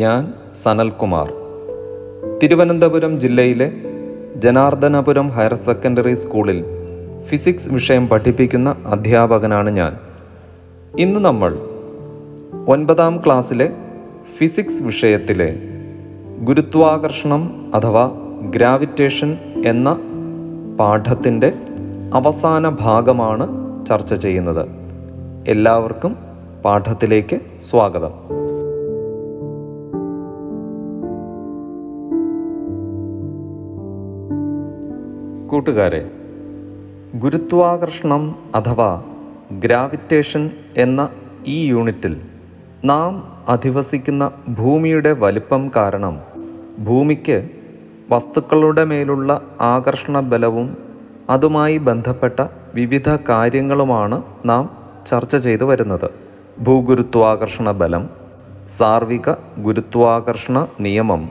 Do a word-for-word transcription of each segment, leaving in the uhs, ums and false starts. ഞാൻ സനൽകുമാർ. തിരുവനന്തപുരം ജില്ലയിലെ Janardhanapuram higher secondary സ്കൂളിൽ ഫിസിക്സ് വിഷയം പഠിപ്പിക്കുന്ന അധ്യാപകനാണ് ഞാൻ. ഇന്ന് നമ്മൾ ഒൻപതാം ക്ലാസ്സിലെ ഫിസിക്സ് വിഷയത്തിലെ ഗുരുത്വാകർഷണം അഥവാ ഗ്രാവിറ്റേഷൻ എന്ന പാഠത്തിൻ്റെ അവസാന ഭാഗമാണ് ചർച്ച ചെയ്യുന്നത്. എല്ലാവർക്കും പാഠത്തിലേക്ക് സ്വാഗതം. കൂട്ടുകാരെ, ഗുരുത്വാകർഷണം അഥവാ ഗ്രാവിറ്റേഷൻ എന്ന ഈ യൂണിറ്റിൽ നാം അധിവസിക്കുന്ന ഭൂമിയുടെ വലിപ്പം കാരണം ഭൂമിക്ക് വസ്തുക്കളുടെ മേലുള്ള ആകർഷണ ബലവും അതുമായി ബന്ധപ്പെട്ട വിവിധ കാര്യങ്ങളുമാണ് നാം ചർച്ച ചെയ്തു വരുന്നത്. ഭൂഗുരുത്വാകർഷണ ബലം, സാർവിക ഗുരുത്വാകർഷണ നിയമം,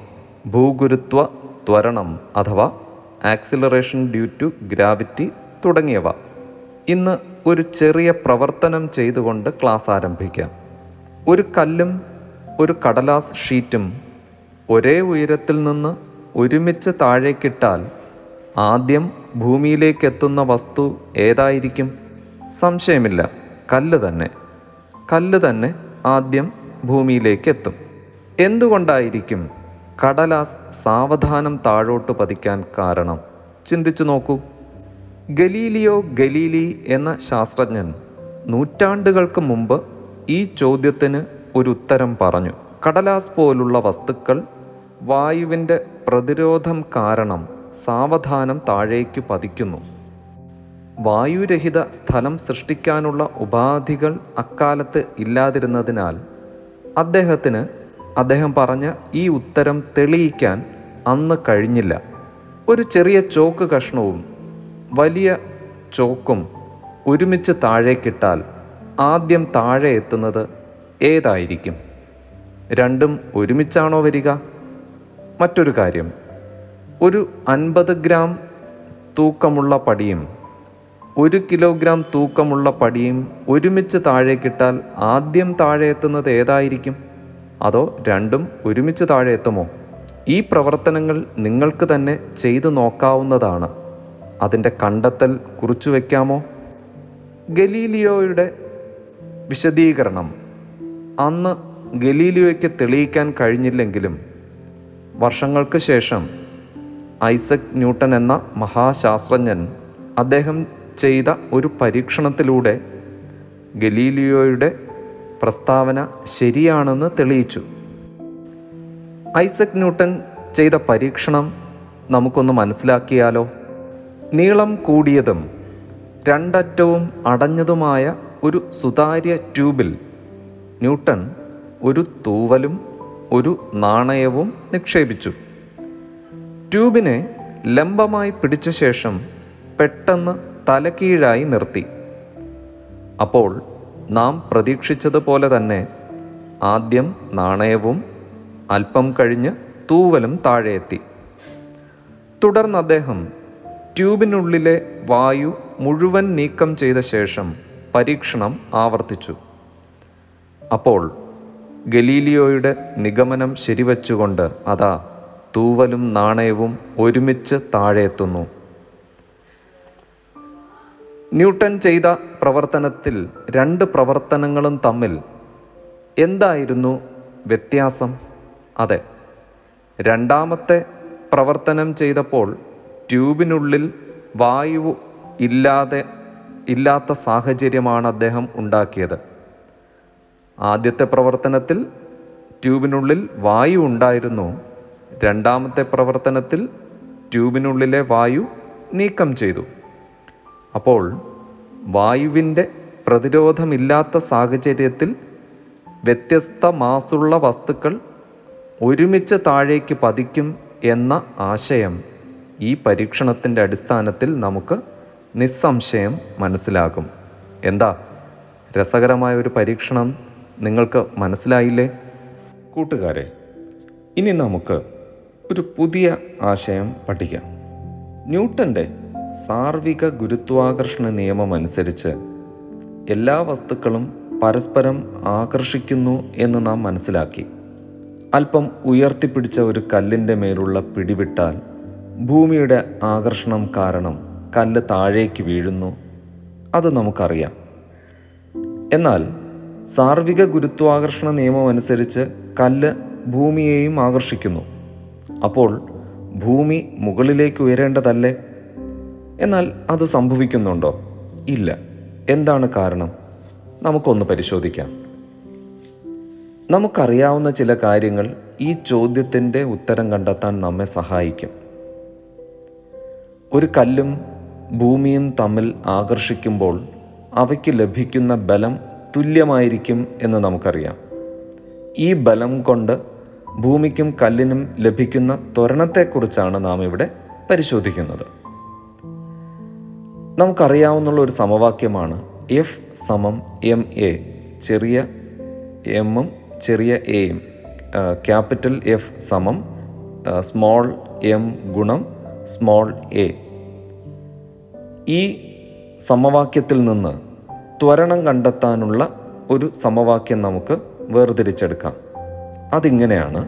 ഭൂഗുരുത്വ ത്വരണം അഥവാ ആക്സിലറേഷൻ ഡ്യൂ ടു ഗ്രാവിറ്റി തുടങ്ങിയവ. ഇന്ന് ഒരു ചെറിയ പ്രവർത്തനം ചെയ്തുകൊണ്ട് ക്ലാസ് ആരംഭിക്കാം. ഒരു കല്ലും ഒരു കടലാസ് ഷീറ്റും ഒരേ ഉയരത്തിൽ നിന്ന് ഒരുമിച്ച് താഴേക്കിട്ടാൽ ആദ്യം ഭൂമിയിലേക്കെത്തുന്ന വസ്തു ഏതായിരിക്കും? സംശയമില്ല, കല്ല് തന്നെ. കല്ല് തന്നെ ആദ്യം ഭൂമിയിലേക്കെത്തും. എന്തുകൊണ്ടായിരിക്കും കടലാസ് സാവധാനം താഴോട്ട് പതിക്കാൻ കാരണം? ചിന്തിച്ചു നോക്കൂ. ഗലീലിയോ ഗലീലി എന്ന ശാസ്ത്രജ്ഞൻ നൂറ്റാണ്ടുകൾക്ക് മുമ്പ് ഈ ചോദ്യത്തിന് ഒരു ഉത്തരം പറഞ്ഞു. കടലാസ് പോലുള്ള വസ്തുക്കൾ വായുവിൻ്റെ പ്രതിരോധം കാരണം സാവധാനം താഴേക്ക് പതിക്കുന്നു. വായുരഹിത സ്ഥലം സൃഷ്ടിക്കാനുള്ള ഉപാധികൾ അക്കാലത്ത് ഇല്ലാതിരുന്നതിനാൽ അദ്ദേഹത്തിന് അദ്ദേഹം പറഞ്ഞ ഈ ഉത്തരം തെളിയിക്കാൻ അന്ന് കഴിഞ്ഞില്ല. ഒരു ചെറിയ ചോക്ക് കഷ്ണവും വലിയ ചോക്കും ഒരുമിച്ച് താഴേക്കിട്ടാൽ ആദ്യം താഴെ എത്തുന്നത് ഏതായിരിക്കും? രണ്ടും ഒരുമിച്ചാണോ വരിക? മറ്റൊരു കാര്യം, ഒരു അൻപത് ഗ്രാം തൂക്കമുള്ള പടിയും ഒരു കിലോഗ്രാം തൂക്കമുള്ള പടിയും ഒരുമിച്ച് താഴേക്കിട്ടാൽ ആദ്യം താഴെ എത്തുന്നത് ഏതായിരിക്കും? അതോ രണ്ടും ഒരുമിച്ച് താഴെ എത്തുമോ? ഈ പ്രവർത്തനങ്ങൾ നിങ്ങൾക്ക് തന്നെ ചെയ്തു നോക്കാവുന്നതാണ്. അതിൻ്റെ കണ്ടെത്തൽ കുറിച്ചു വയ്ക്കാമോ? ഗലീലിയോയുടെ വിശദീകരണം അന്ന് ഗലീലിയോയ്ക്ക് തെളിയിക്കാൻ കഴിഞ്ഞില്ലെങ്കിലും വർഷങ്ങൾക്ക് ശേഷം ഐസക് ന്യൂട്ടൺ എന്ന മഹാശാസ്ത്രജ്ഞൻ അദ്ദേഹം ചെയ്ത ഒരു പരീക്ഷണത്തിലൂടെ ഗലീലിയോയുടെ പ്രസ്താവന ശരിയാണെന്ന് തെളിയിച്ചു. ഐസക് ന്യൂട്ടൺ ചെയ്ത പരീക്ഷണം നമുക്കൊന്ന് മനസ്സിലാക്കിയാലോ? നീളം കൂടിയതും രണ്ടറ്റവും അടഞ്ഞതുമായ ഒരു സുതാര്യ ട്യൂബിൽ ന്യൂട്ടൺ ഒരു തൂവലും ഒരു നാണയവും നിക്ഷേപിച്ചു. ട്യൂബിനെ ലംബമായി പിടിച്ച ശേഷം പെട്ടെന്ന് തലക്കീഴായി നിർത്തി. അപ്പോൾ നാം പ്രതീക്ഷിച്ചതുപോലെ തന്നെ ആദ്യം നാണയവും അല്പം കഴിഞ്ഞ് തൂവലും താഴെയെത്തി. തുടർന്ന് അദ്ദേഹം ട്യൂബിനുള്ളിലെ വായു മുഴുവൻ നീക്കം ചെയ്ത ശേഷം പരീക്ഷണം ആവർത്തിച്ചു. അപ്പോൾ ഗലീലിയോയുടെ നിഗമനം ശരിവച്ചുകൊണ്ട് അതാ തൂവലും നാണയവും ഒരുമിച്ച് താഴെയെത്തുന്നു. ന്യൂട്ടൺ ചെയ്ത പ്രവർത്തനത്തിൽ രണ്ട് പ്രവർത്തനങ്ങളും തമ്മിൽ എന്തായിരുന്നു വ്യത്യാസം? അതെ, രണ്ടാമത്തെ പ്രവർത്തനം ചെയ്തപ്പോൾ ട്യൂബിനുള്ളിൽ വായു ഇല്ലാതെ ഇല്ലാത്ത സാഹചര്യമാണ് അദ്ദേഹം ഉണ്ടാക്കിയത്. ആദ്യത്തെ പ്രവർത്തനത്തിൽ ട്യൂബിനുള്ളിൽ വായു ഉണ്ടായിരുന്നു. രണ്ടാമത്തെ പ്രവർത്തനത്തിൽ ട്യൂബിനുള്ളിലെ വായു നീക്കം ചെയ്തു. അപ്പോൾ വായുവിൻ്റെ പ്രതിരോധമില്ലാത്ത സാഹചര്യത്തിൽ വ്യത്യസ്ത മാസുള്ള വസ്തുക്കൾ ഒരുമിച്ച് താഴേക്ക് പതിക്കും എന്ന ആശയം ഈ പരീക്ഷണത്തിൻ്റെ അടിസ്ഥാനത്തിൽ നമുക്ക് നിസ്സംശയം മനസ്സിലാകും. എന്താ രസകരമായ ഒരു പരീക്ഷണം നിങ്ങൾക്ക് മനസ്സിലായില്ലേ കൂട്ടുകാരെ? ഇനി നമുക്ക് ഒരു പുതിയ ആശയം പഠിക്കാം. ന്യൂട്ടൻ്റെ സാർവിക ഗുരുത്വാകർഷണ നിയമം അനുസരിച്ച് എല്ലാ വസ്തുക്കളും പരസ്പരം ആകർഷിക്കുന്നു എന്ന് നാം മനസ്സിലാക്കി. അല്പം ഉയർത്തിപ്പിടിച്ച ഒരു കല്ലിൻ്റെ മേലുള്ള പിടിവിട്ടാൽ ഭൂമിയുടെ ആകർഷണം കാരണം കല്ല് താഴേക്ക് വീഴുന്നു, അത് നമുക്കറിയാം. എന്നാൽ സാർവിക ഗുരുത്വാകർഷണ നിയമം അനുസരിച്ച് കല്ല് ഭൂമിയെയും ആകർഷിക്കുന്നു. അപ്പോൾ ഭൂമി മുകളിലേക്ക് ഉയരേണ്ടതല്ലേ? എന്നാൽ അത് സംഭവിക്കുന്നുണ്ടോ? ഇല്ല. എന്താണ് കാരണം? നമുക്കൊന്ന് പരിശോധിക്കാം. നമുക്കറിയാവുന്ന ചില കാര്യങ്ങൾ ഈ ചോദ്യത്തിൻ്റെ ഉത്തരം കണ്ടെത്താൻ നമ്മെ സഹായിക്കും. ഒരു കല്ലും ഭൂമിയും തമ്മിൽ ആകർഷിക്കുമ്പോൾ അവയ്ക്ക് ലഭിക്കുന്ന ബലം തുല്യമായിരിക്കും എന്ന് നമുക്കറിയാം. ഈ ബലം കൊണ്ട് ഭൂമിക്കും കല്ലിനും ലഭിക്കുന്ന ത്വരണത്തെക്കുറിച്ചാണ് നാം ഇവിടെ പരിശോധിക്കുന്നത്. നമുക്കറിയാവുന്നുള്ള ഒരു സമവാക്യമാണ് എഫ് സമം എം എ, ചെറിയ എമ്മും ചെറിയ എയും. ക്യാപിറ്റൽ എഫ് സമം സ്മോൾ എം ഗുണം സ്മോൾ എ. ഈ സമവാക്യത്തിൽ നിന്ന് ത്വരണം കണ്ടെത്താനുള്ള ഒരു സമവാക്യം നമുക്ക് വേർതിരിച്ചെടുക്കാം. അതിങ്ങനെയാണ്: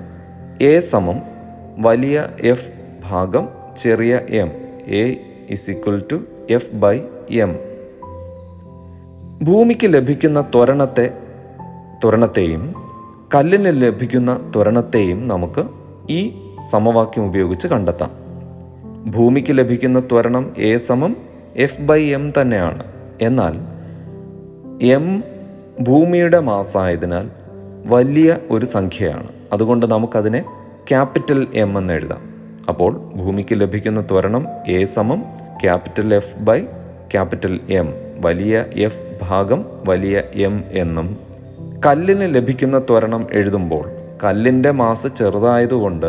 എ സമം വലിയ എഫ് ഭാഗം ചെറിയ m, a is equal to F by m. ഭൂമിക്ക് ലഭിക്കുന്ന ത്വരണത്തെ ത്വരണത്തെയും കല്ലിന് ലഭിക്കുന്ന ത്വരണത്തെയും നമുക്ക് ഈ സമവാക്യം ഉപയോഗിച്ച് കണ്ടെത്താം. ഭൂമിക്ക് ലഭിക്കുന്ന ത്വരണം എ സമം എഫ് ബൈ എം തന്നെയാണ്. എന്നാൽ എം ഭൂമിയുടെ മാസായതിനാൽ വലിയ ഒരു സംഖ്യയാണ്. അതുകൊണ്ട് നമുക്കതിനെ ക്യാപിറ്റൽ എം എന്ന് എഴുതാം. അപ്പോൾ ഭൂമിക്ക് ലഭിക്കുന്ന ത്വരണം എ സമം capital F by capital M, വലിയ എഫ് ഭാഗം വലിയ എം എന്നും കല്ലിന് ലഭിക്കുന്ന ത്വരണം എഴുതുമ്പോൾ കല്ലിൻ്റെ മാസ് ചെറുതായതുകൊണ്ട്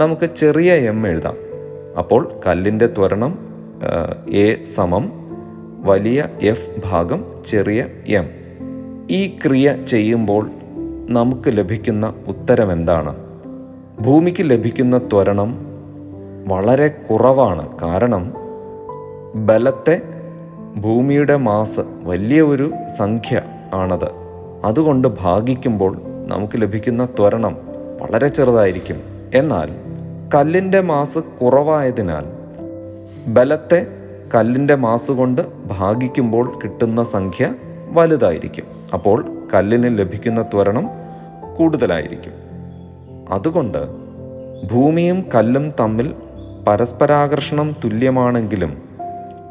നമുക്ക് ചെറിയ എം എഴുതാം. അപ്പോൾ കല്ലിൻ്റെ ത്വരണം എ സമം വലിയ എഫ് ഭാഗം ചെറിയ എം. ഈ ക്രിയ ചെയ്യുമ്പോൾ നമുക്ക് ലഭിക്കുന്ന ഉത്തരം എന്താണ്? ഭൂമിക്ക് ലഭിക്കുന്ന ത്വരണം വളരെ കുറവാണ്. കാരണം ബലത്തെ ഭൂമിയുടെ മാസ് വലിയ ഒരു സംഖ്യ ആണത്. അതുകൊണ്ട് ഭാഗിക്കുമ്പോൾ നമുക്ക് ലഭിക്കുന്ന ത്വരണം വളരെ ചെറുതായിരിക്കും. എന്നാൽ കല്ലിൻ്റെ മാസ് കുറവായതിനാൽ ബലത്തെ കല്ലിൻ്റെ മാസ് കൊണ്ട് ഭാഗിക്കുമ്പോൾ കിട്ടുന്ന സംഖ്യ വലുതായിരിക്കും. അപ്പോൾ കല്ലിന് ലഭിക്കുന്ന ത്വരണം കൂടുതലായിരിക്കും. അതുകൊണ്ട് ഭൂമിയും കല്ലും തമ്മിൽ പരസ്പരാകർഷണം തുല്യമാണെങ്കിലും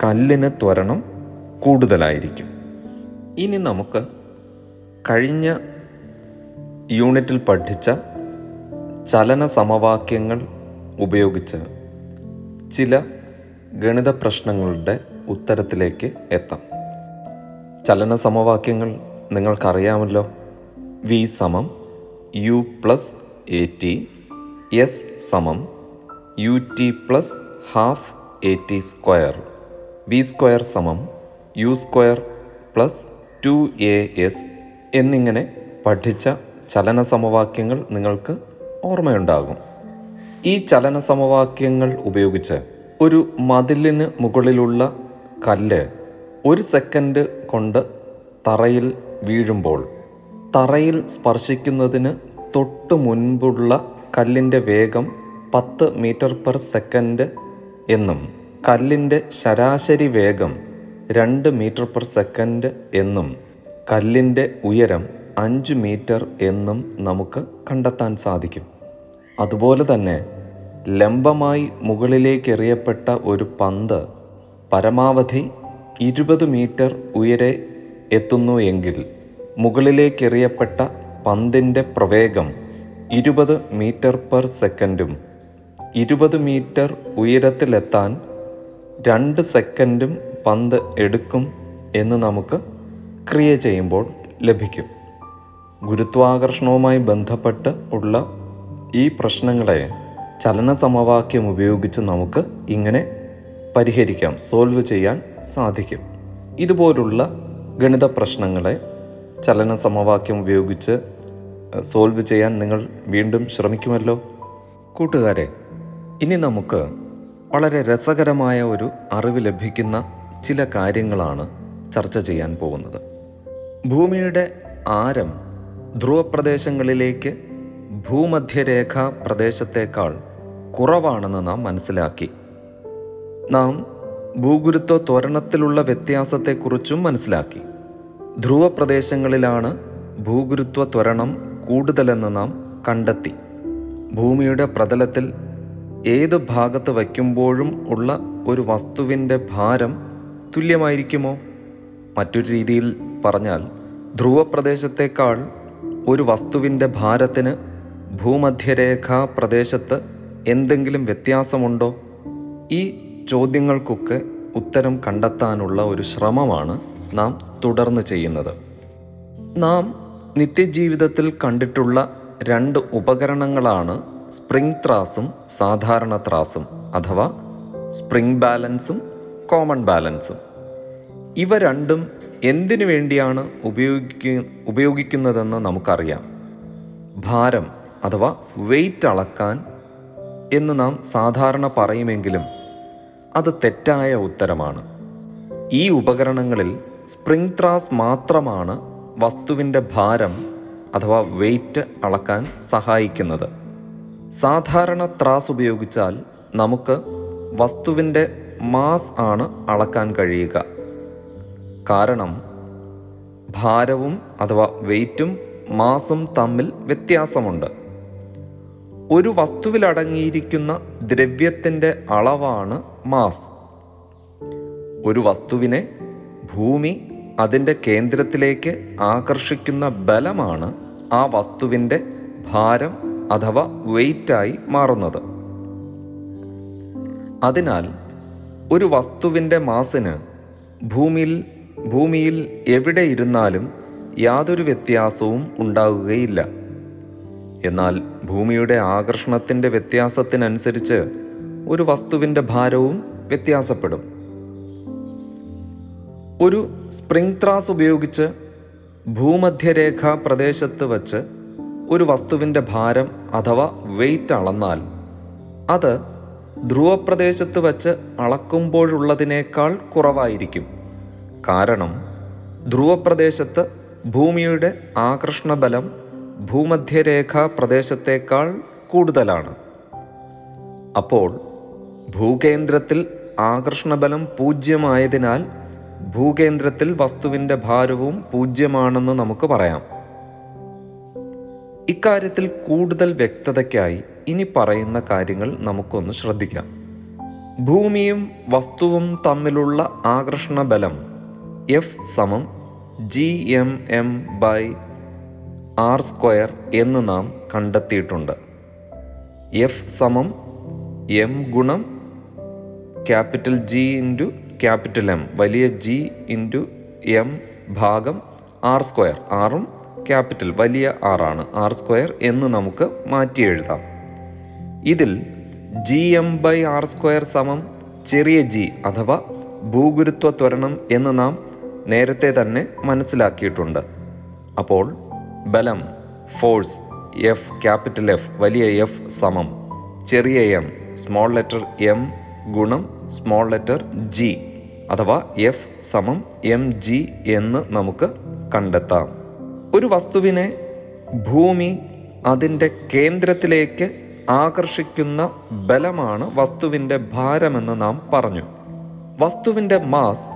കല്ലിന് ത്വരണം കൂടുതലായിരിക്കും. ഇനി നമുക്ക് കഴിഞ്ഞ യൂണിറ്റിൽ പഠിച്ച ചലന സമവാക്യങ്ങൾ ഉപയോഗിച്ച് ചില ഗണിത പ്രശ്നങ്ങളുടെ ഉത്തരത്തിലേക്ക് എത്താം. ചലന സമവാക്യങ്ങൾ നിങ്ങൾക്കറിയാമല്ലോ. വി സമം u plus a t, s സമം u t plus half a t square, v square സമം u square plus two a s എന്നിങ്ങനെ പഠിച്ച ചലന സമവാക്യങ്ങൾ നിങ്ങൾക്ക് ഓർമ്മയുണ്ടാകും. ഈ ചലന സമവാക്യങ്ങൾ ഉപയോഗിച്ച് ഒരു മതിലിന് മുകളിലുള്ള കല്ല് ഒരു സെക്കൻഡ് കൊണ്ട് തറയിൽ വീഴുമ്പോൾ തറയിൽ സ്പർശിക്കുന്നതിന് തൊട്ട് മുൻപുള്ള കല്ലിൻ്റെ വേഗം പത്ത് മീറ്റർ പെർ സെക്കൻഡ് എന്നും കല്ലിൻ്റെ ശരാശരി വേഗം രണ്ട് മീറ്റർ പെർ സെക്കൻഡ് എന്നും കല്ലിൻ്റെ ഉയരം അഞ്ച് മീറ്റർ എന്നും നമുക്ക് കണ്ടെത്താൻ സാധിക്കും. അതുപോലെ തന്നെ ലംബമായി മുകളിലേക്കെറിയപ്പെട്ട ഒരു പന്ത് പരമാവധി ഇരുപത് മീറ്റർ ഉയരെ എത്തുന്നു എങ്കിൽ മുകളിലേക്കെറിയപ്പെട്ട പന്തിൻ്റെ പ്രവേഗം ഇരുപത് മീറ്റർ പെർ സെക്കൻഡും ഇരുപത് മീറ്റർ ഉയരത്തിലെത്താൻ രണ്ട് സെക്കൻഡും പന്ത് എടുക്കും എന്ന് നമുക്ക് ക്രിയ ചെയ്യുമ്പോൾ ലഭിക്കും. ഗുരുത്വാകർഷണവുമായി ബന്ധപ്പെട്ട് ഉള്ള ഈ പ്രശ്നങ്ങളെ ചലന സമവാക്യം ഉപയോഗിച്ച് നമുക്ക് ഇങ്ങനെ പരിഹരിക്കാം, സോൾവ് ചെയ്യാൻ സാധിക്കും. ഇതുപോലുള്ള ഗണിത പ്രശ്നങ്ങളെ ചലന സമവാക്യം ഉപയോഗിച്ച് സോൾവ് ചെയ്യാൻ നിങ്ങൾ വീണ്ടും ശ്രമിക്കുമല്ലോ. കൂട്ടുകാരെ, ഇനി നമുക്ക് വളരെ രസകരമായ ഒരു അറിവ് ലഭിക്കുന്ന ചില കാര്യങ്ങളാണ് ചർച്ച ചെയ്യാൻ പോകുന്നത്. ഭൂമിയുടെ ആരം ധ്രുവപ്രദേശങ്ങളിലേക്ക് ഭൂമധ്യരേഖാ പ്രദേശത്തേക്കാൾ കുറവാണെന്ന് നാം മനസ്സിലാക്കി. നാം ഭൂഗുരുത്വ ത്വരണത്തിലുള്ള വ്യത്യാസത്തെക്കുറിച്ചും മനസ്സിലാക്കി. ധ്രുവപ്രദേശങ്ങളിലാണ് ഭൂഗുരുത്വ ത്വരണം കൂടുതലെന്ന് നാം കണ്ടെത്തി. ഭൂമിയുടെ പ്രതലത്തിൽ ഏത് ഭാഗത്ത് വയ്ക്കുമ്പോഴും ഉള്ള ഒരു വസ്തുവിൻ്റെ ഭാരം തുല്യമായിരിക്കുമോ? മറ്റൊരു രീതിയിൽ പറഞ്ഞാൽ, ധ്രുവപ്രദേശത്തേക്കാൾ ഒരു വസ്തുവിൻ്റെ ഭാരത്തിന് ഭൂമധ്യരേഖാ പ്രദേശത്ത് എന്തെങ്കിലും വ്യത്യാസമുണ്ടോ? ഈ ചോദ്യങ്ങൾക്കൊക്കെ ഉത്തരം കണ്ടെത്താനുള്ള ഒരു ശ്രമമാണ് നാം തുടർന്ന് ചെയ്യുന്നത്. നാം നിത്യജീവിതത്തിൽ കണ്ടിട്ടുള്ള രണ്ട് ഉപകരണങ്ങളാണ് സ്പ്രിംഗ് ത്രാസും സാധാരണ ത്രാസും, അഥവാ സ്പ്രിംഗ് ബാലൻസും കോമൺ ബാലൻസും. ഇവ രണ്ടും എന്തിനു വേണ്ടിയാണ് ഉപയോഗിക്ക ഉപയോഗിക്കുന്നതെന്ന് നമുക്കറിയാം. ഭാരം അഥവാ വെയ്റ്റ് അളക്കാൻ എന്ന് നാം സാധാരണ പറയുമെങ്കിലും അത് തെറ്റായ ഉത്തരമാണ്. ഈ ഉപകരണങ്ങളിൽ സ്പ്രിംഗ് ത്രാസ് മാത്രമാണ് വസ്തുവിൻ്റെ ഭാരം അഥവാ വെയ്റ്റ് അളക്കാൻ സഹായിക്കുന്നത്. സാധാരണ ത്രാസ് ഉപയോഗിച്ചാൽ നമുക്ക് വസ്തുവിൻ്റെ മാസ് ആണ് അളക്കാൻ കഴിയുക. കാരണം ഭാരവും അഥവാ വെയ്റ്റും മാസും തമ്മിൽ വ്യത്യാസമുണ്ട്. ഒരു വസ്തുവിലടങ്ങിയിരിക്കുന്ന ദ്രവ്യത്തിൻ്റെ അളവാണ് മാസ്. ഒരു വസ്തുവിനെ ഭൂമി അതിൻ്റെ കേന്ദ്രത്തിലേക്ക് ആകർഷിക്കുന്ന ബലമാണ് ആ വസ്തുവിൻ്റെ ഭാരം അഥവാ വെയ്റ്റായി മാറുന്നത്. അതിനാൽ ഒരു വസ്തുവിൻ്റെ മാസിന് ഭൂമിയിൽ ഭൂമിയിൽ എവിടെ ഇരുന്നാലും യാതൊരു വ്യത്യാസവും ഉണ്ടാവുകയില്ല. എന്നാൽ ഭൂമിയുടെ ആകർഷണത്തിൻ്റെ വ്യത്യാസത്തിനനുസരിച്ച് ഒരു വസ്തുവിൻ്റെ ഭാരവും വ്യത്യാസപ്പെടും. ഒരു സ്പ്രിംഗ് ത്രാസ് ഉപയോഗിച്ച് ഭൂമധ്യരേഖാ പ്രദേശത്ത് വച്ച് ഒരു വസ്തുവിൻ്റെ ഭാരം അഥവാ വെയ്റ്റ് അളന്നാൽ അത് ധ്രുവപ്രദേശത്ത് വച്ച് അളക്കുമ്പോഴുള്ളതിനേക്കാൾ കുറവായിരിക്കും. കാരണം ധ്രുവപ്രദേശത്ത് ഭൂമിയുടെ ആകർഷണബലം ഭൂമധ്യരേഖാ പ്രദേശത്തേക്കാൾ കൂടുതലാണ്. അപ്പോൾ ഭൂകേന്ദ്രത്തിൽ ആകർഷണബലം പൂജ്യമായതിനാൽ ഭൂകേന്ദ്രത്തിൽ വസ്തുവിൻ്റെ ഭാരവും പൂജ്യമാണെന്ന് നമുക്ക് പറയാം. ഇക്കാര്യത്തിൽ കൂടുതൽ വ്യക്തതയ്ക്കായി ഇനി പറയുന്ന കാര്യങ്ങൾ നമുക്കൊന്ന് ശ്രദ്ധിക്കാം. ഭൂമിയും വസ്തുവും തമ്മിലുള്ള ആകർഷണബലം എഫ് സമം G M m by R square എന്ന് നാം കണ്ടെത്തിയിട്ടുണ്ട്. എഫ് സമം എം ഗുണം capital G into capital M, വലിയ ജി ഇൻറ്റു എം ഭാഗം ആർ സ്ക്വയർ. ആറും ക്യാപിറ്റൽ വലിയ ആറാണ്. ആർ സ്ക്വയർ എന്ന് നമുക്ക് മാറ്റി എഴുതാം. ഇതിൽ G M by R square സമം ചെറിയ ജി അഥവാ ഭൂഗുരുത്വ ത്വരണം എന്ന് നാം നേരത്തെ തന്നെ മനസ്സിലാക്കിയിട്ടുണ്ട്. അപ്പോൾ ബലം ഫോഴ്സ് എഫ് ക്യാപിറ്റൽ എഫ് വലിയ എഫ് സമം ചെറിയ എം സ്മോൾ ലെറ്റർ എം ഗുണം സ്മോൾ ലെറ്റർ ജി അഥവാ എഫ് സമം എം ജി എന്ന് നമുക്ക് കണ്ടെത്താം. ഒരു വസ്തുവിനെ ഭൂമി അതിൻ്റെ കേന്ദ്രത്തിലേക്ക് ആകർഷിക്കുന്ന ബലമാണ് വസ്തുവിൻ്റെ ഭാരമെന്ന് നാം പറഞ്ഞു. വസ്തുവിൻ്റെ മാസ്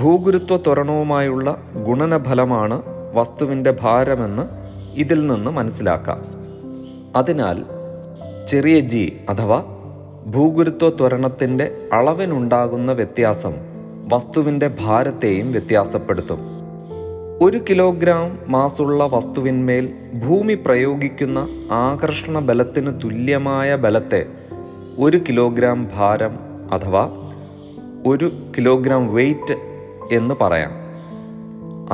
ഭൂഗുരുത്വ ത്വരണവുമായുള്ള ഗുണനഫലമാണ് വസ്തുവിൻ്റെ ഭാരമെന്ന് ഇതിൽ നിന്ന് മനസ്സിലാക്കാം. അതിനാൽ ചെറിയ ജി അഥവാ ഭൂഗുരുത്വ ത്വരണത്തിൻ്റെ അളവിനുണ്ടാകുന്ന വ്യത്യാസം വസ്തുവിൻ്റെ ഭാരത്തെയും വ്യത്യാസപ്പെടുത്തും. ഒരു കിലോഗ്രാം മാസുള്ള വസ്തുവിന്മേൽ ഭൂമി പ്രയോഗിക്കുന്ന ആകർഷണ ബലത്തിന് തുല്യമായ ബലത്തെ ഒരു കിലോഗ്രാം ഭാരം അഥവാ ഒരു കിലോഗ്രാം വെയ്റ്റ് എന്ന് പറയാം.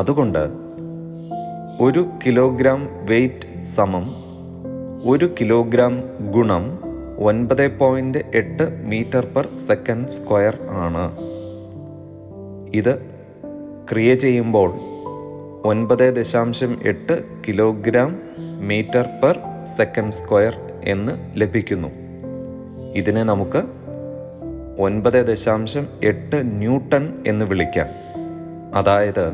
അതുകൊണ്ട് ഒരു കിലോഗ്രാം വെയ്റ്റ് സമം ഒരു കിലോഗ്രാം ഗുണം ഒൻപത് പോയിന്റ് എട്ട് മീറ്റർ പെർ സെക്കൻഡ് സ്ക്വയർ ആണ്. ഇത് ക്രിയ ചെയ്യുമ്പോൾ ഒൻപത് ദശാംശം എട്ട് kilogram metre per second square എന്ന് ലഭിക്കുന്നു. ഇതിനെ നമുക്ക് ഒൻപത് ദശാംശം എട്ട് ന്യൂട്ടൺ എന്ന് വിളിക്കാം. അതായത്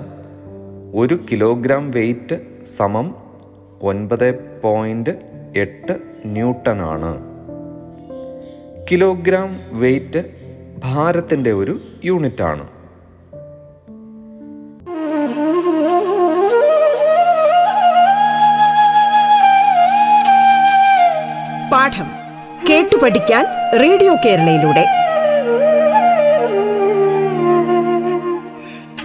ഒരു കിലോഗ്രാം വെയിറ്റ് സമം ഒൻപത് പോയിന്റ് എട്ട് ന്യൂട്ടൺ ആണ്. കിലോഗ്രാം വെയിറ്റ് ഭാരത്തിൻ്റെ ഒരു യൂണിറ്റാണ്. പാഠം കേട്ടു പഠിക്കാൻ റേഡിയോ കേരളയിലൂടെ.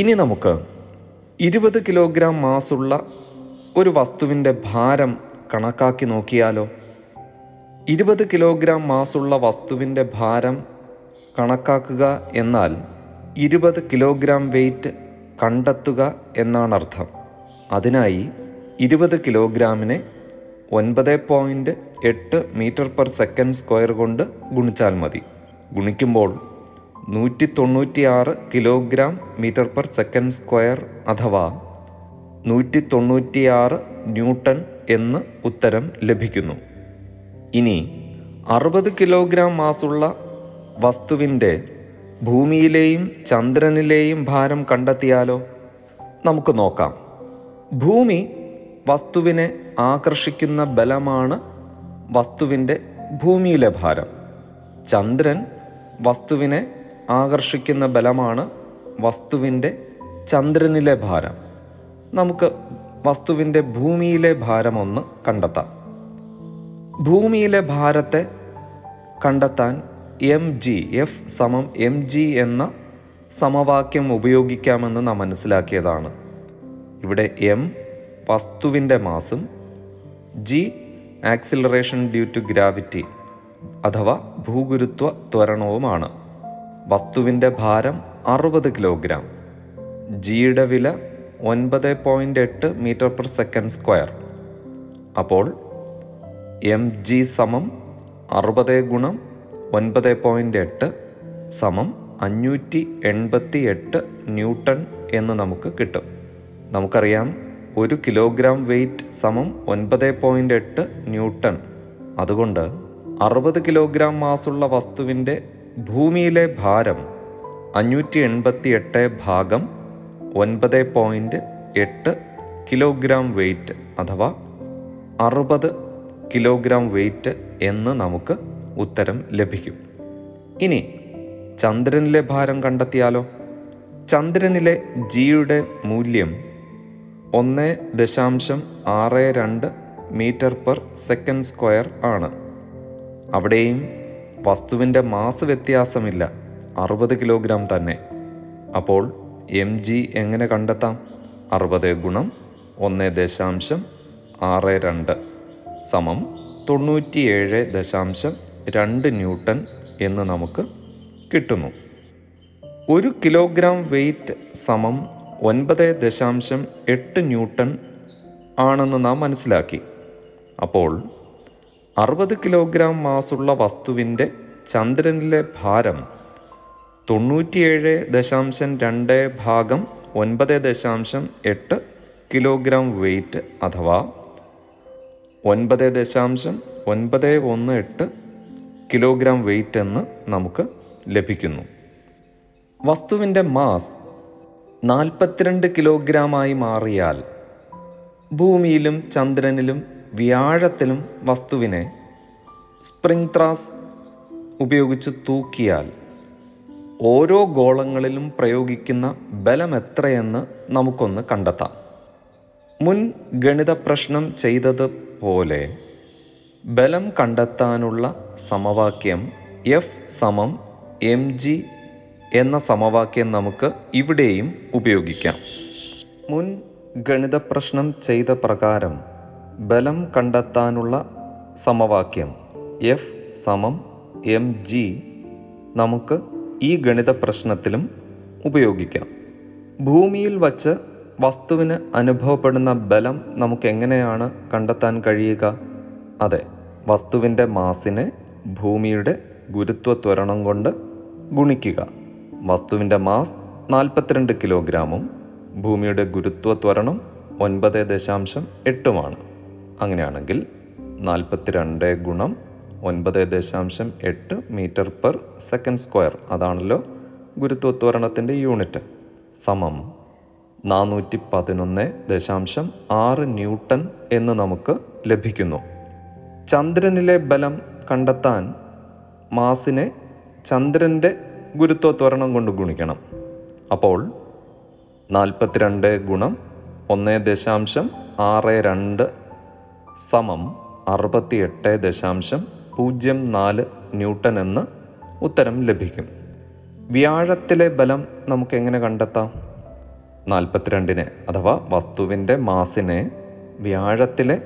ഇനി നമുക്ക് ഇരുപത് കിലോഗ്രാം മാസുള്ള ഒരു വസ്തുവിൻ്റെ ഭാരം കണക്കാക്കി നോക്കിയാലോ. ഇരുപത് കിലോഗ്രാം മാസുള്ള വസ്തുവിൻ്റെ ഭാരം കണക്കാക്കുക എന്നാൽ ഇരുപത് കിലോഗ്രാം വെയിറ്റ് കണ്ടെത്തുക എന്നാണ് അർത്ഥം. അതിനായി ഇരുപത് കിലോഗ്രാമിനെ ഒൻപത് പോയിൻറ്റ് എട്ട് മീറ്റർ പെർ സെക്കൻഡ് സ്ക്വയർ കൊണ്ട് ഗുണിച്ചാൽ മതി. ഗുണിക്കുമ്പോൾ നൂറ്റി തൊണ്ണൂറ്റി ആറ് kilogram metre per second square അഥവാ നൂറ്റി തൊണ്ണൂറ്റി ആറ് ന്യൂട്ടൺ എന്ന് ഉത്തരം ലഭിക്കുന്നു. ഇനി അറുപത് കിലോഗ്രാം മാസുള്ള വസ്തുവിൻ്റെ ഭൂമിയിലെയും ചന്ദ്രനിലെയും ഭാരം കണ്ടെത്തിയാലോ. നമുക്ക് നോക്കാം. ഭൂമി വസ്തുവിനെ ആകർഷിക്കുന്ന ബലമാണ് വസ്തുവിൻ്റെ ഭൂമിയിലെ ഭാരം. ചന്ദ്രൻ വസ്തുവിനെ ആകർഷിക്കുന്ന ബലമാണ് വസ്തുവിൻ്റെ ചന്ദ്രനിലെ ഭാരം. നമുക്ക് വസ്തുവിൻ്റെ ഭൂമിയിലെ ഭാരം ഒന്ന് കണ്ടെത്താം. ഭൂമിയിലെ ഭാരത്തെ കണ്ടെത്താൻ എം ജി എഫ് സമം എം ജി എന്ന സമവാക്യം ഉപയോഗിക്കാമെന്ന് നാം മനസ്സിലാക്കിയതാണ്. ഇവിടെ എം വസ്തുവിൻ്റെ മാസും g acceleration due to gravity അഥവാ ഭൂഗുരുത്വ ത്വരണവുമാണ്. വസ്തുവിൻ്റെ ഭാരം അറുപത് കിലോഗ്രാം, ജിയുടെ വില ഒൻപത് പോയിൻ്റ് എട്ട് മീറ്റർ പെർ സെക്കൻഡ് സ്ക്വയർ. അപ്പോൾ എം ജി സമം അറുപത് ഗുണം ഒൻപത് പോയിൻ്റ് എട്ട് സമം അഞ്ഞൂറ്റി എൺപത്തി എട്ട് ന്യൂട്ടൺ എന്ന് നമുക്ക് കിട്ടും. നമുക്കറിയാം ഒരു കിലോഗ്രാം വെയിറ്റ് സമം ഒൻപത് പോയിൻ്റ് എട്ട് ന്യൂട്ടൺ. അതുകൊണ്ട് അറുപത് കിലോഗ്രാം മാസുള്ള വസ്തുവിൻ്റെ ഭൂമിയിലെ ഭാരം അഞ്ഞൂറ്റി എൺപത്തി എട്ട് ഭാഗം ഒൻപത് പോയിൻ്റ് എട്ട് കിലോഗ്രാം വെയിറ്റ് അഥവാ അറുപത് കിലോഗ്രാം വെയിറ്റ് എന്ന് നമുക്ക് ഉത്തരം ലഭിക്കും. ഇനി ചന്ദ്രനിലെ ഭാരം കണ്ടെത്തിയാലോ. ചന്ദ്രനിലെ ജിയുടെ മൂല്യം ഒന്ന് ദശാംശം ആറ് രണ്ട് മീറ്റർ പെർ സെക്കൻഡ് സ്ക്വയർ ആണ്. അവിടെയും വസ്തുവിൻ്റെ മാസ് വ്യത്യാസമില്ല, അറുപത് കിലോഗ്രാം തന്നെ. അപ്പോൾ എം ജി എങ്ങനെ കണ്ടെത്താം? അറുപത് ഗുണം ഒന്ന് ദശാംശം ആറ് രണ്ട് സമം തൊണ്ണൂറ്റിയേഴ് ദശാംശം രണ്ട് ന്യൂട്ടൺ എന്ന് നമുക്ക് കിട്ടുന്നു. ഒരു കിലോഗ്രാം വെയിറ്റ് സമം ഒൻപത് ദശാംശം എട്ട് ന്യൂട്ടൺ ആണെന്ന് നാം മനസ്സിലാക്കി. അപ്പോൾ അറുപത് കിലോഗ്രാം മാസുള്ള വസ്തുവിൻ്റെ ചന്ദ്രനിലെ ഭാരം തൊണ്ണൂറ്റിയേഴ് ദശാംശം രണ്ട് ഭാഗം ഒൻപത് ദശാംശം എട്ട് കിലോഗ്രാം വെയിറ്റ് അഥവാ ഒൻപത് ദശാംശം ഒൻപത് ഒന്ന് എട്ട് കിലോഗ്രാം വെയിറ്റ് എന്ന് നമുക്ക് ലഭിക്കുന്നു. വസ്തുവിൻ്റെ മാസ് നാൽപ്പത്തിരണ്ട് കിലോഗ്രാമായി മാറിയാൽ ഭൂമിയിലും ചന്ദ്രനിലും വ്യാഴത്തിലും വസ്തുവിനെ സ്പ്രിംഗ് ത്രാസ് ഉപയോഗിച്ച് തൂക്കിയാൽ ഓരോ ഗോളങ്ങളിലും പ്രയോഗിക്കുന്ന ബലം എത്രയെന്ന് നമുക്കൊന്ന് കണ്ടെത്താം. മുൻ ഗണിത പ്രശ്നം ചെയ്തതുപോലെ ബലം കണ്ടെത്താനുള്ള സമവാക്യം എഫ് സമം എം ജി എന്ന സമവാക്യം നമുക്ക് ഇവിടെയും ഉപയോഗിക്കാം. മുൻ ഗണിത പ്രശ്നം ചെയ്ത പ്രകാരം ബലം കണ്ടെത്താനുള്ള സമവാക്യം എഫ് സമം എം ജി നമുക്ക് ഈ ഗണിത പ്രശ്നത്തിലും ഉപയോഗിക്കാം. ഭൂമിയിൽ വച്ച് വസ്തുവിന് അനുഭവപ്പെടുന്ന ബലം നമുക്ക് എങ്ങനെയാണ് കണ്ടെത്താൻ കഴിയുക? അതെ, വസ്തുവിൻ്റെ മാസിനെ ഭൂമിയുടെ ഗുരുത്വ ത്വരണം കൊണ്ട് ഗുണിക്കുക. വസ്തുവിൻ്റെ മാസ് നാൽപ്പത്തിരണ്ട് കിലോഗ്രാമും ഭൂമിയുടെ ഗുരുത്വ ത്വരണം ഒൻപത് ദശാംശം എട്ടുമാണ്. അങ്ങനെയാണെങ്കിൽ നാൽപ്പത്തിരണ്ട് ഗുണം ഒൻപത് ദശാംശം എട്ട് മീറ്റർ പെർ സെക്കൻഡ് സ്ക്വയർ, അതാണല്ലോ ഗുരുത്വ ത്വരണത്തിൻ്റെ യൂണിറ്റ്, സമം നാനൂറ്റി പതിനൊന്ന് ദശാംശം ആറ് ന്യൂട്ടൺ എന്ന് നമുക്ക് ലഭിക്കുന്നു. ചന്ദ്രനിലെ ബലം കണ്ടെത്താൻ മാസിനെ ചന്ദ്രൻ്റെ ഗുരുത്വ ത്വരണം കൊണ്ട് ഗുണിക്കണം. അപ്പോൾ നാൽപ്പത്തിരണ്ട് ഗുണം ഒന്ന് ദശാംശം ആറ് രണ്ട് സമം അറുപത്തി എട്ട് ദശാംശം പൂജ്യം നാല് ന്യൂട്ടൺ എന്ന് ഉത്തരം ലഭിക്കും. വ്യാഴത്തിലെ ബലം നമുക്ക് എങ്ങനെ കണ്ടെത്താം? നാൽപ്പത്തിരണ്ടിനെ അഥവാ വസ്തുവിൻ്റെ മാസിനെ വ്യാഴത്തിലെ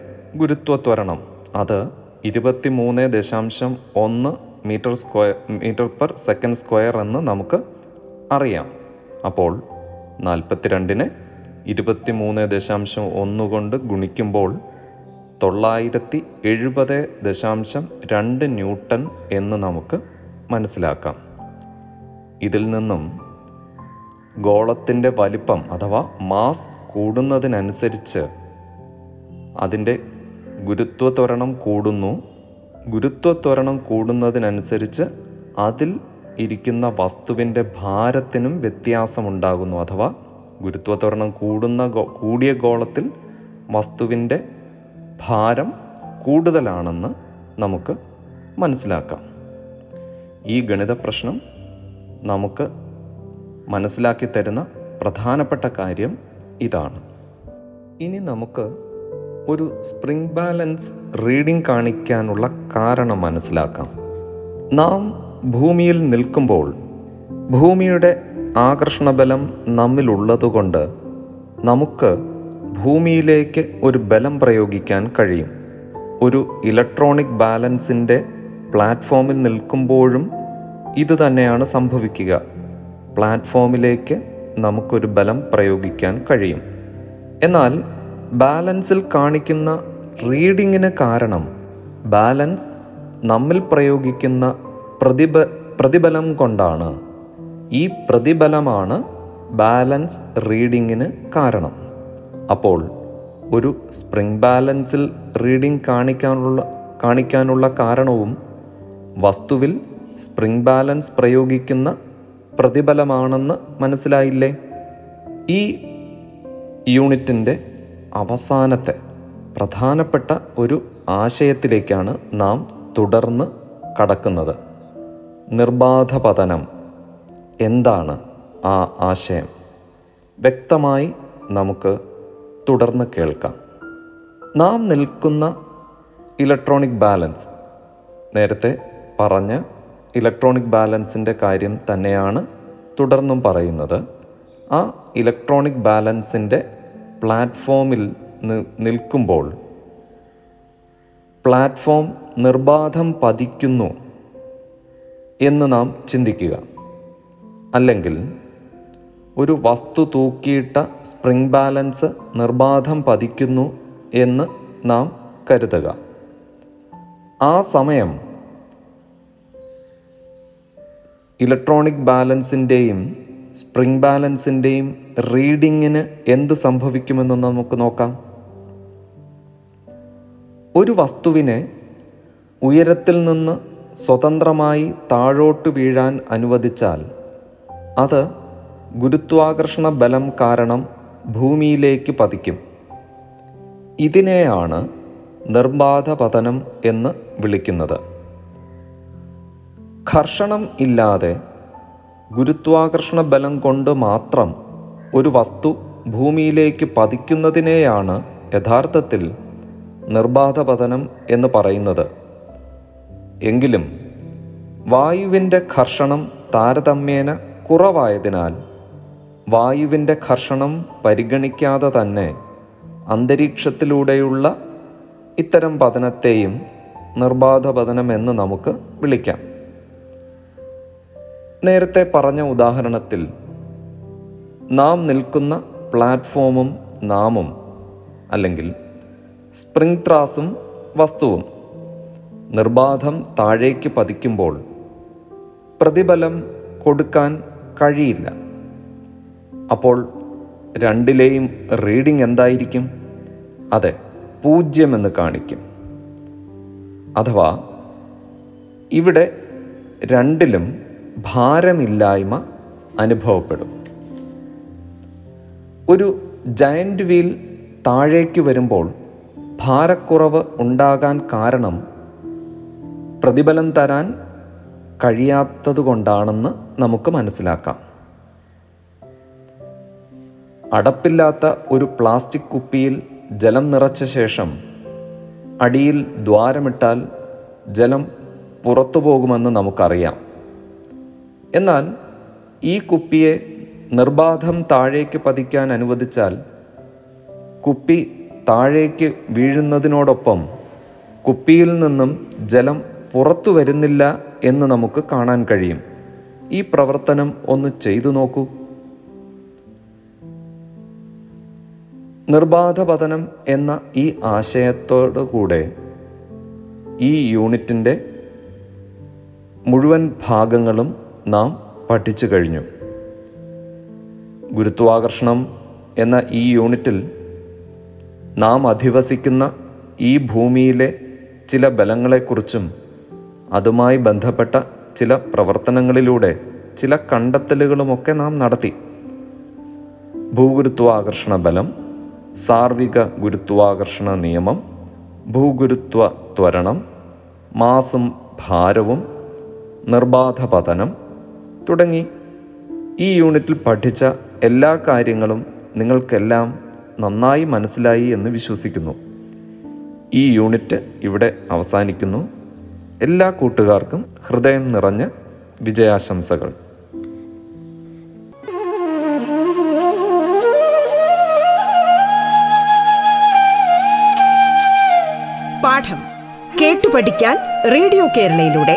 ഗുരുത്വ ത്വരണം അത് ഇരുപത്തി മൂന്ന് ദശാംശം ഒന്ന് metre square metre per second square എന്ന് നമുക്ക് അറിയാം. അപ്പോൾ നാൽപ്പത്തിരണ്ടിന് ഇരുപത്തി മൂന്ന് ദശാംശം ഒന്ന് കൊണ്ട് ഗുണിക്കുമ്പോൾ തൊള്ളായിരത്തി എഴുപത് ദശാംശം രണ്ട് ന്യൂട്ടൺ എന്ന് നമുക്ക് മനസ്സിലാക്കാം. ഇതിൽ നിന്നും ഗോളത്തിൻ്റെ വലിപ്പം അഥവാ മാസ് കൂടുന്നതിനനുസരിച്ച് അതിൻ്റെ ഗുരുത്വ ത്വരണം കൂടുന്നു. ഗുരുത്വ ത്വരണം കൂടുന്നതിനനുസരിച്ച് അതിൽ ഇരിക്കുന്ന വസ്തുവിൻ്റെ ഭാരത്തിനും വ്യത്യാസമുണ്ടാകുന്നു. അഥവാ ഗുരുത്വ ത്വരണം കൂടുന്ന കൂടിയ ഗോളത്തിൽ വസ്തുവിൻ്റെ ഭാരം കൂടുതലാണെന്ന് നമുക്ക് മനസ്സിലാക്കാം. ഈ ഗണിത പ്രശ്നം നമുക്ക് മനസ്സിലാക്കി തരുന്ന പ്രധാനപ്പെട്ട കാര്യം ഇതാണ്. ഇനി നമുക്ക് ഒരു സ്പ്രിംഗ് ബാലൻസ് റീഡിംഗ് കാണിക്കാനുള്ള കാരണം മനസ്സിലാക്കാം. നാം ഭൂമിയിൽ നിൽക്കുമ്പോൾ ഭൂമിയുടെ ആകർഷണബലം നമ്മിലുള്ളതുകൊണ്ട് നമുക്ക് ഭൂമിയിലേക്ക് ഒരു ബലം പ്രയോഗിക്കാൻ കഴിയും. ഒരു ഇലക്ട്രോണിക് ബാലൻസിൻ്റെ പ്ലാറ്റ്ഫോമിൽ നിൽക്കുമ്പോഴും ഇത് തന്നെയാണ് സംഭവിക്കുക. പ്ലാറ്റ്ഫോമിലേക്ക് നമുക്കൊരു ബലം പ്രയോഗിക്കാൻ കഴിയും. എന്നാൽ ബാലൻസിൽ കാണിക്കുന്ന റീഡിങ്ങിന് കാരണം ബാലൻസ് നമ്മിൽ പ്രയോഗിക്കുന്ന പ്രതിബ പ്രതിബലം കൊണ്ടാണ്. ഈ പ്രതിബലമാണ് ബാലൻസ് റീഡിങ്ങിന് കാരണം. അപ്പോൾ ഒരു സ്പ്രിംഗ് ബാലൻസിൽ റീഡിംഗ് കാണിക്കാനുള്ള കാണിക്കാനുള്ള കാരണവും വസ്തുവിൽ സ്പ്രിംഗ് ബാലൻസ് പ്രയോഗിക്കുന്ന പ്രതിബലമാണെന്ന് മനസ്സിലായില്ലേ? ഈ യൂണിറ്റിൻ്റെ അവസാനത്തെ പ്രധാനപ്പെട്ട ഒരു ആശയത്തിലേക്കാണ് നാം തുടർന്ന് കടക്കുന്നത്. നിർബാധ പതനം എന്താണ്? ആ ആശയം വ്യക്തമായി നമുക്ക് തുടർന്ന് കേൾക്കാം. നാം നിൽക്കുന്ന ഇലക്ട്രോണിക് ബാലൻസ്, നേരത്തെ പറഞ്ഞ ഇലക്ട്രോണിക് ബാലൻസിൻ്റെ കാര്യം തന്നെയാണ് തുടർന്നും പറയുന്നത്. ആ ഇലക്ട്രോണിക് ബാലൻസിൻ്റെ പ്ലാറ്റ്ഫോമിൽ നിൽക്കുമ്പോൾ പ്ലാറ്റ്ഫോം നിർബാധം പതിക്കുന്നു എന്ന് നാം ചിന്തിക്കുക. അല്ലെങ്കിൽ ഒരു വസ്തു തൂക്കിയിട്ട സ്പ്രിംഗ് ബാലൻസ് നിർബാധം പതിക്കുന്നു എന്ന് നാം കരുതുക. ആ സമയം ഇലക്ട്രോണിക് ബാലൻസിൻ്റെയും സ്പ്രിംഗ് ബാലൻസിൻ്റെയും റീഡിങ്ങിന് എന്ത് സംഭവിക്കുമെന്ന് നമുക്ക് നോക്കാം. ഒരു വസ്തുവിനെ ഉയരത്തിൽ നിന്ന് സ്വതന്ത്രമായി താഴോട്ട് വീഴാൻ അനുവദിച്ചാൽ അത് ഗുരുത്വാകർഷണ ബലം കാരണം ഭൂമിയിലേക്ക് പതിക്കും. ഇതിനെയാണ് നിർബാധ പതനം എന്ന് വിളിക്കുന്നത്. ഘർഷണം ഇല്ലാതെ ഗുരുത്വാകർഷണ ബലം കൊണ്ട് മാത്രം ഒരു വസ്തു ഭൂമിയിലേക്ക് പതിക്കുന്നതിനെയാണ് യഥാർത്ഥത്തിൽ നിർബാധ പതനം എന്ന് പറയുന്നത്. എങ്കിലും വായുവിൻ്റെ ഘർഷണം താരതമ്യേന കുറവായതിനാൽ വായുവിൻ്റെ ഘർഷണം പരിഗണിക്കാതെ തന്നെ അന്തരീക്ഷത്തിലൂടെയുള്ള ഇത്തരം പതനത്തെയും നിർബാധ പതനമെന്ന് നമുക്ക് വിളിക്കാം. നേരത്തെ പറഞ്ഞ ഉദാഹരണത്തിൽ നാം നിൽക്കുന്ന പ്ലാറ്റ്ഫോമും നാമും അല്ലെങ്കിൽ സ്പ്രിംഗ് ത്രാസും വസ്തുവും നിർബാധം താഴേക്ക് പതിക്കുമ്പോൾ പ്രതിബലം കൊടുക്കാൻ കഴിയില്ല. അപ്പോൾ രണ്ടിലെയും റീഡിംഗ് എന്തായിരിക്കും? അതെ, പൂജ്യമെന്ന് കാണിക്കും. അഥവാ ഇവിടെ രണ്ടിലും ഭാരമില്ലായ്മ അനുഭവപ്പെടും. ഒരു ജയൻ്റ് വീൽ താഴേക്ക് വരുമ്പോൾ ഭാരക്കുറവ് ഉണ്ടാകാൻ കാരണം പ്രതിബലം തരാൻ കഴിയാത്തതുകൊണ്ടാണെന്ന് നമുക്ക് മനസ്സിലാക്കാം. അടപ്പില്ലാത്ത ഒരു പ്ലാസ്റ്റിക് കുപ്പിയിൽ ജലം നിറച്ച ശേഷം അടിയിൽ ദ്വാരമിട്ടാൽ ജലം പുറത്തു പോകുമെന്ന് നമുക്കറിയാം. എന്നാൽ ഈ കുപ്പിയെ നിർബാധം താഴേക്ക് പതിക്കാൻ അനുവദിച്ചാൽ കുപ്പി താഴേക്ക് വീഴുന്നതിനോടൊപ്പം കുപ്പിയിൽ നിന്നും ജലം പുറത്തു വരുന്നില്ല എന്ന് നമുക്ക് കാണാൻ കഴിയും. ഈ പ്രവർത്തനം ഒന്ന് ചെയ്തു നോക്കൂ. നിർബാധ പതനം എന്ന ഈ ആശയത്തോടുകൂടെ ഈ യൂണിറ്റിൻ്റെ മുഴുവൻ ഭാഗങ്ങളും നാം പഠിച്ചു കഴിഞ്ഞു. ഗുരുത്വാകർഷണം എന്ന ഈ യൂണിറ്റിൽ നാം അധിവസിക്കുന്ന ഈ ഭൂമിയിലെ ചില ബലങ്ങളെക്കുറിച്ചും അതുമായി ബന്ധപ്പെട്ട ചില പ്രവർത്തനങ്ങളിലൂടെ ചില കണ്ടെത്തലുകളുമൊക്കെ നാം നടത്തി. ഭൂഗുരുത്വാകർഷണ ബലം, സാർവിക ഗുരുത്വാകർഷണ നിയമം, ഭൂഗുരുത്വ ത്വരണം, മാസും ഭാരവും, നിർബാധ പതനം തുടങ്ങി ഈ യൂണിറ്റിൽ പഠിച്ച എല്ലാ കാര്യങ്ങളും നിങ്ങൾക്കെല്ലാം നന്നായി മനസ്സിലായി എന്ന് വിശ്വസിക്കുന്നു. ഈ യൂണിറ്റ് ഇവിടെ അവസാനിക്കുന്നു. എല്ലാ കൂട്ടുകാർക്കും ഹൃദയം നിറഞ്ഞ വിജയാശംസകൾ. പാഠം കേട്ടു പഠിക്കാൻ റേഡിയോ കേരളയിലൂടെ